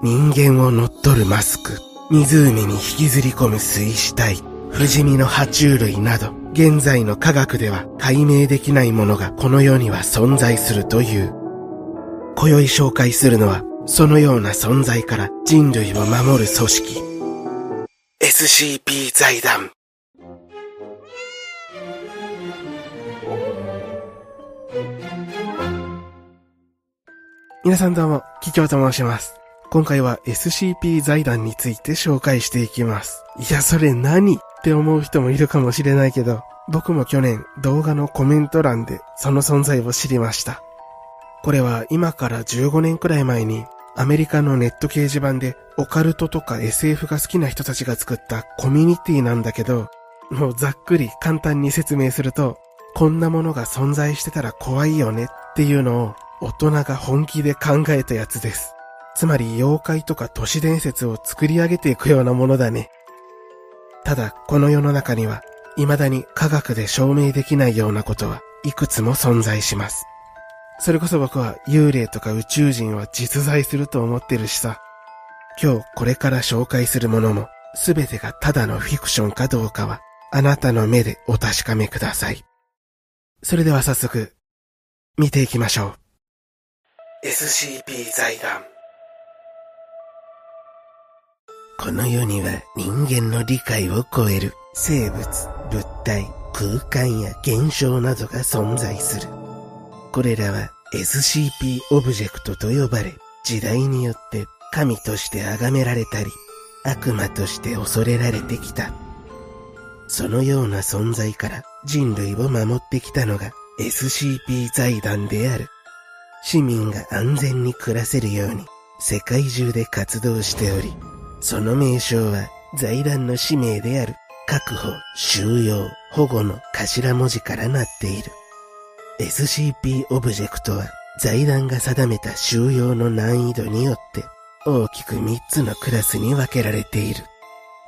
人間を乗っ取るマスク、湖に引きずり込む水死体、不死身の爬虫類など、現在の科学では解明できないものがこの世には存在するという。今宵紹介するのは、そのような存在から人類を守る組織、SCP 財団。皆さんどうも、キキョウと申します。今回は SCP 財団について紹介していきます。いや、それ何って思う人もいるかもしれないけど、僕も去年動画のコメント欄でその存在を知りました。これは今から15年くらい前にアメリカのネット掲示板でオカルトとか SF が好きな人たちが作ったコミュニティなんだけど、もうざっくり簡単に説明すると、こんなものが存在してたら怖いよねっていうのを大人が本気で考えたやつです。つまり妖怪とか都市伝説を作り上げていくようなものだね。ただこの世の中には未だに科学で証明できないようなことはいくつも存在します。それこそ僕は幽霊とか宇宙人は実在すると思ってるしさ。今日これから紹介するものも全てがただのフィクションかどうかはあなたの目でお確かめください。それでは早速見ていきましょう。 SCP 財団。この世には人間の理解を超える生物、物体、空間や現象などが存在する。これらは SCP オブジェクトと呼ばれ、時代によって神として崇められたり、悪魔として恐れられてきた。そのような存在から人類を守ってきたのが SCP 財団である。市民が安全に暮らせるように世界中で活動しており、その名称は財団の使命である確保、収容、保護の頭文字からなっている。 SCP オブジェクトは財団が定めた収容の難易度によって大きく3つのクラスに分けられている。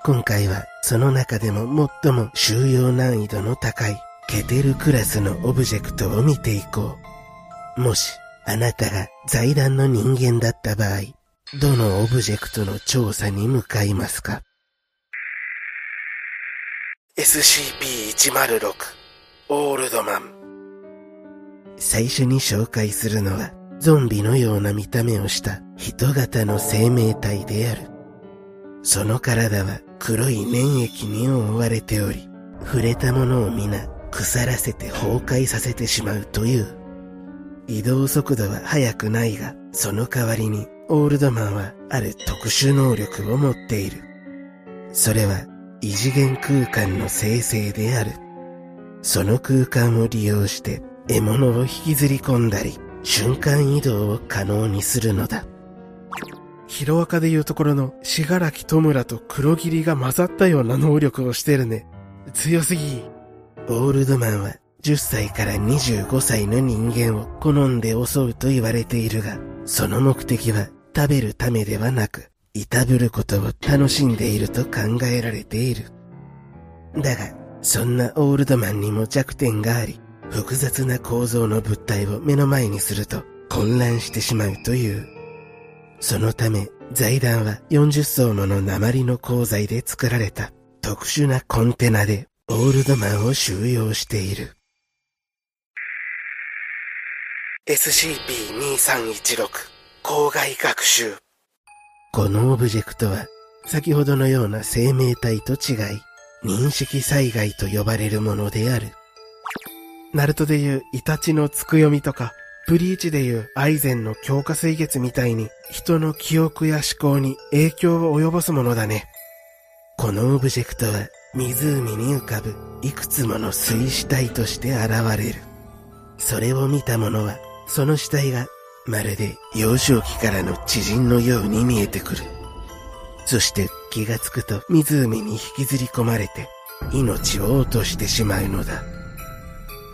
今回はその中でも最も収容難易度の高いケテルクラスのオブジェクトを見ていこう。もしあなたが財団の人間だった場合、どのオブジェクトの調査に向かいますか？ SCP-106 オールドマン。最初に紹介するのはゾンビのような見た目をした人型の生命体である。その体は黒い粘液に覆われており、触れたものを皆腐らせて崩壊させてしまうという。移動速度は速くないが、その代わりにオールドマンはある特殊能力を持っている。それは異次元空間の生成である。その空間を利用して獲物を引きずり込んだり、瞬間移動を可能にするのだ。ヒロアカでいうところの死柄木弔と黒霧が混ざったような能力をしてるね。強すぎ。オールドマンは10歳から25歳の人間を好んで襲うと言われているが、その目的は食べるためではなく、いたぶることを楽しんでいると考えられている。だが、そんなオールドマンにも弱点があり、複雑な構造の物体を目の前にすると混乱してしまうという。そのため、財団は40層もの鉛の鋼材で作られた特殊なコンテナでオールドマンを収容している。SCP-2316 校外学習。このオブジェクトは先ほどのような生命体と違い、認識災害と呼ばれるものである。ナルトでいうイタチのつくよみとか、ブリーチでいうアイゼンの強化水月みたいに、人の記憶や思考に影響を及ぼすものだね。このオブジェクトは湖に浮かぶいくつもの水死体として現れる。それを見た者はその死体がまるで幼少期からの知人のように見えてくる。そして気がつくと湖に引きずり込まれて命を落としてしまうのだ。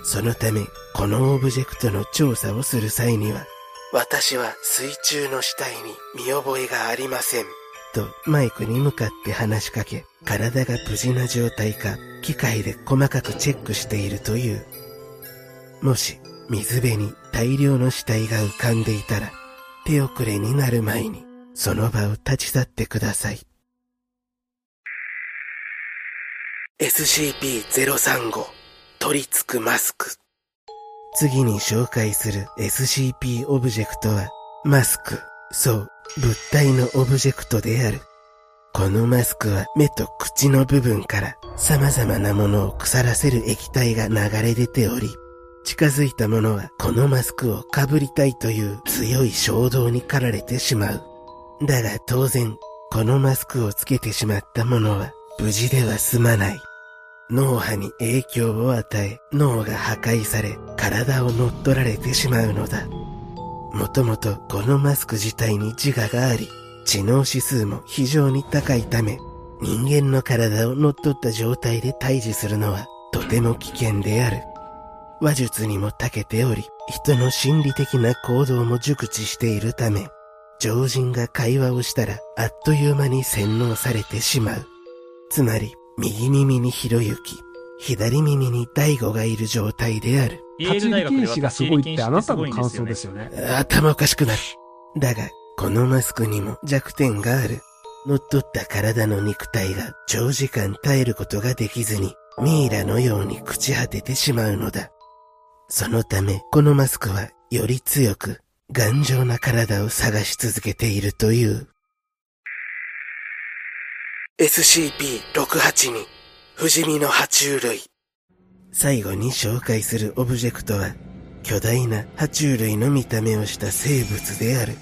そのためこのオブジェクトの調査をする際には、私は水中の死体に見覚えがありませんとマイクに向かって話しかけ、体が無事な状態か機械で細かくチェックしているという。もし水辺に大量の死体が浮かんでいたら、手遅れになる前にその場を立ち去ってください。SCP-035 取り付くマスク。次に紹介する SCP オブジェクトはマスク、そう、物体のオブジェクトである。このマスクは目と口の部分から様々なものを腐らせる液体が流れ出ており、近づいたものはこのマスクをかぶりたいという強い衝動に駆られてしまう。だが当然、このマスクをつけてしまったものは無事では済まない。脳波に影響を与え、脳が破壊され、体を乗っ取られてしまうのだ。もともとこのマスク自体に自我があり、知能指数も非常に高いため、人間の体を乗っ取った状態で対峙するのはとても危険である。話術にも長けており、人の心理的な行動も熟知しているため、常人が会話をしたらあっという間に洗脳されてしまう。つまり、右耳にひろゆき、左耳に大悟がいる状態である。立ち入り禁止がすごいってあなたの感想ですよね。頭おかしくなる。だが、このマスクにも弱点がある。乗っ取った体の肉体が長時間耐えることができずに、ミイラのように朽ち果ててしまうのだ。そのため、このマスクはより強く、頑丈な体を探し続けているという。SCP-682 不死身の爬虫類。最後に紹介するオブジェクトは巨大な爬虫類の見た目をした生物である。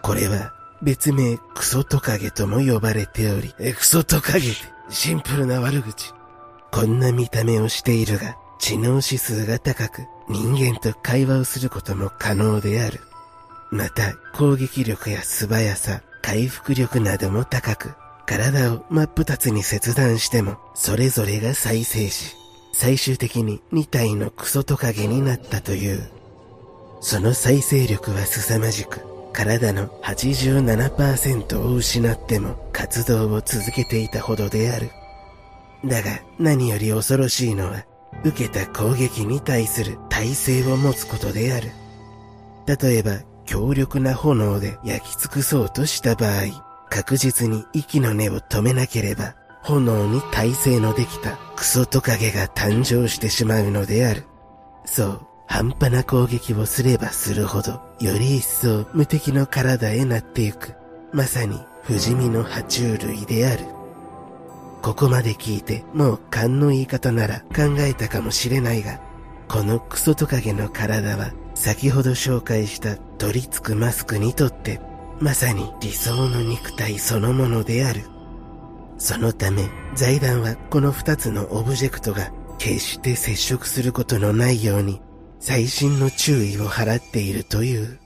これは別名クソトカゲとも呼ばれており、クソトカゲってシンプルな悪口。こんな見た目をしているが、知能指数が高く人間と会話をすることも可能である。また攻撃力や素早さ、回復力なども高く、体を真っ二つに切断してもそれぞれが再生し、最終的に2体のクソトカゲになったという。その再生力は凄まじく、体の 87% を失っても活動を続けていたほどである。だが何より恐ろしいのは、受けた攻撃に対する耐性を持つことである。例えば強力な炎で焼き尽くそうとした場合、確実に息の根を止めなければ、炎に耐性のできたクソトカゲが誕生してしまうのである。そう、半端な攻撃をすればするほど、より一層無敵の体へなってゆく、まさに不死身の爬虫類である。ここまで聞いて、もう勘のいい方なら考えたかもしれないが、このクソトカゲの体は、先ほど紹介した取り付くマスクにとって、まさに理想の肉体そのものである。そのため財団はこの2つのオブジェクトが決して接触することのないように細心の注意を払っているという。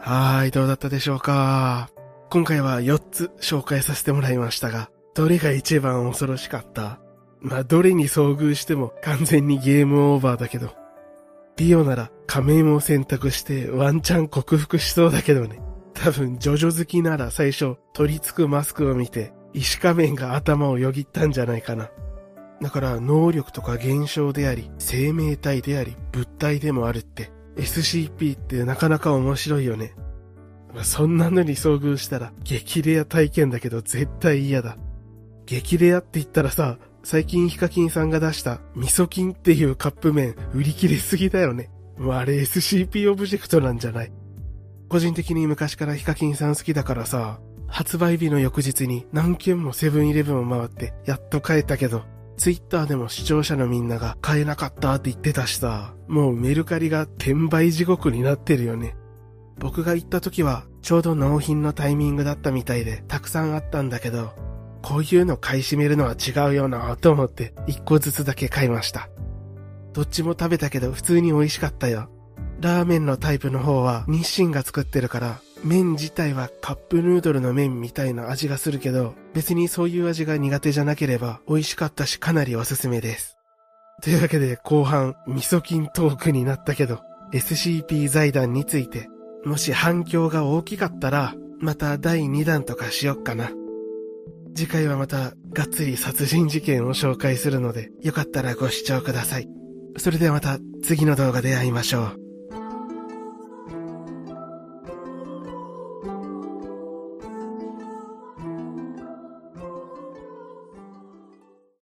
はーい、どうだったでしょうか。今回は4つ紹介させてもらいましたが、どれが一番恐ろしかった？どれに遭遇しても完全にゲームオーバーだけど、リオなら仮面を選択してワンチャン克服しそうだけどね。多分ジョジョ好きなら最初取り付くマスクを見て石仮面が頭をよぎったんじゃないかな。だから能力とか現象であり、生命体であり、物体でもあるって SCP ってなかなか面白いよね。そんなのに遭遇したら激レア体験だけど絶対嫌だ。激レアって言ったらさ、最近ヒカキンさんが出した味噌菌っていうカップ麺売り切れすぎだよね。あれ SCP オブジェクトなんじゃない？個人的に昔からヒカキンさん好きだからさ、発売日の翌日に何軒もセブンイレブンを回ってやっと買えたけど、ツイッターでも視聴者のみんなが買えなかったって言ってたしさ、もうメルカリが転売地獄になってるよね。僕が行った時はちょうど納品のタイミングだったみたいでたくさんあったんだけど、こういうの買い占めるのは違うよなぁと思って1個ずつだけ買いました。どっちも食べたけど普通に美味しかったよ。ラーメンのタイプの方は日清が作ってるから麺自体はカップヌードルの麺みたいな味がするけど、別にそういう味が苦手じゃなければ美味しかったし、かなりおすすめです。というわけで後半、味噌菌トークになったけど、SCP 財団について、もし反響が大きかったら、また第2弾とかしよっかな。次回はまたがっつり殺人事件を紹介するので、よかったらご視聴ください。それではまた次の動画で会いましょう。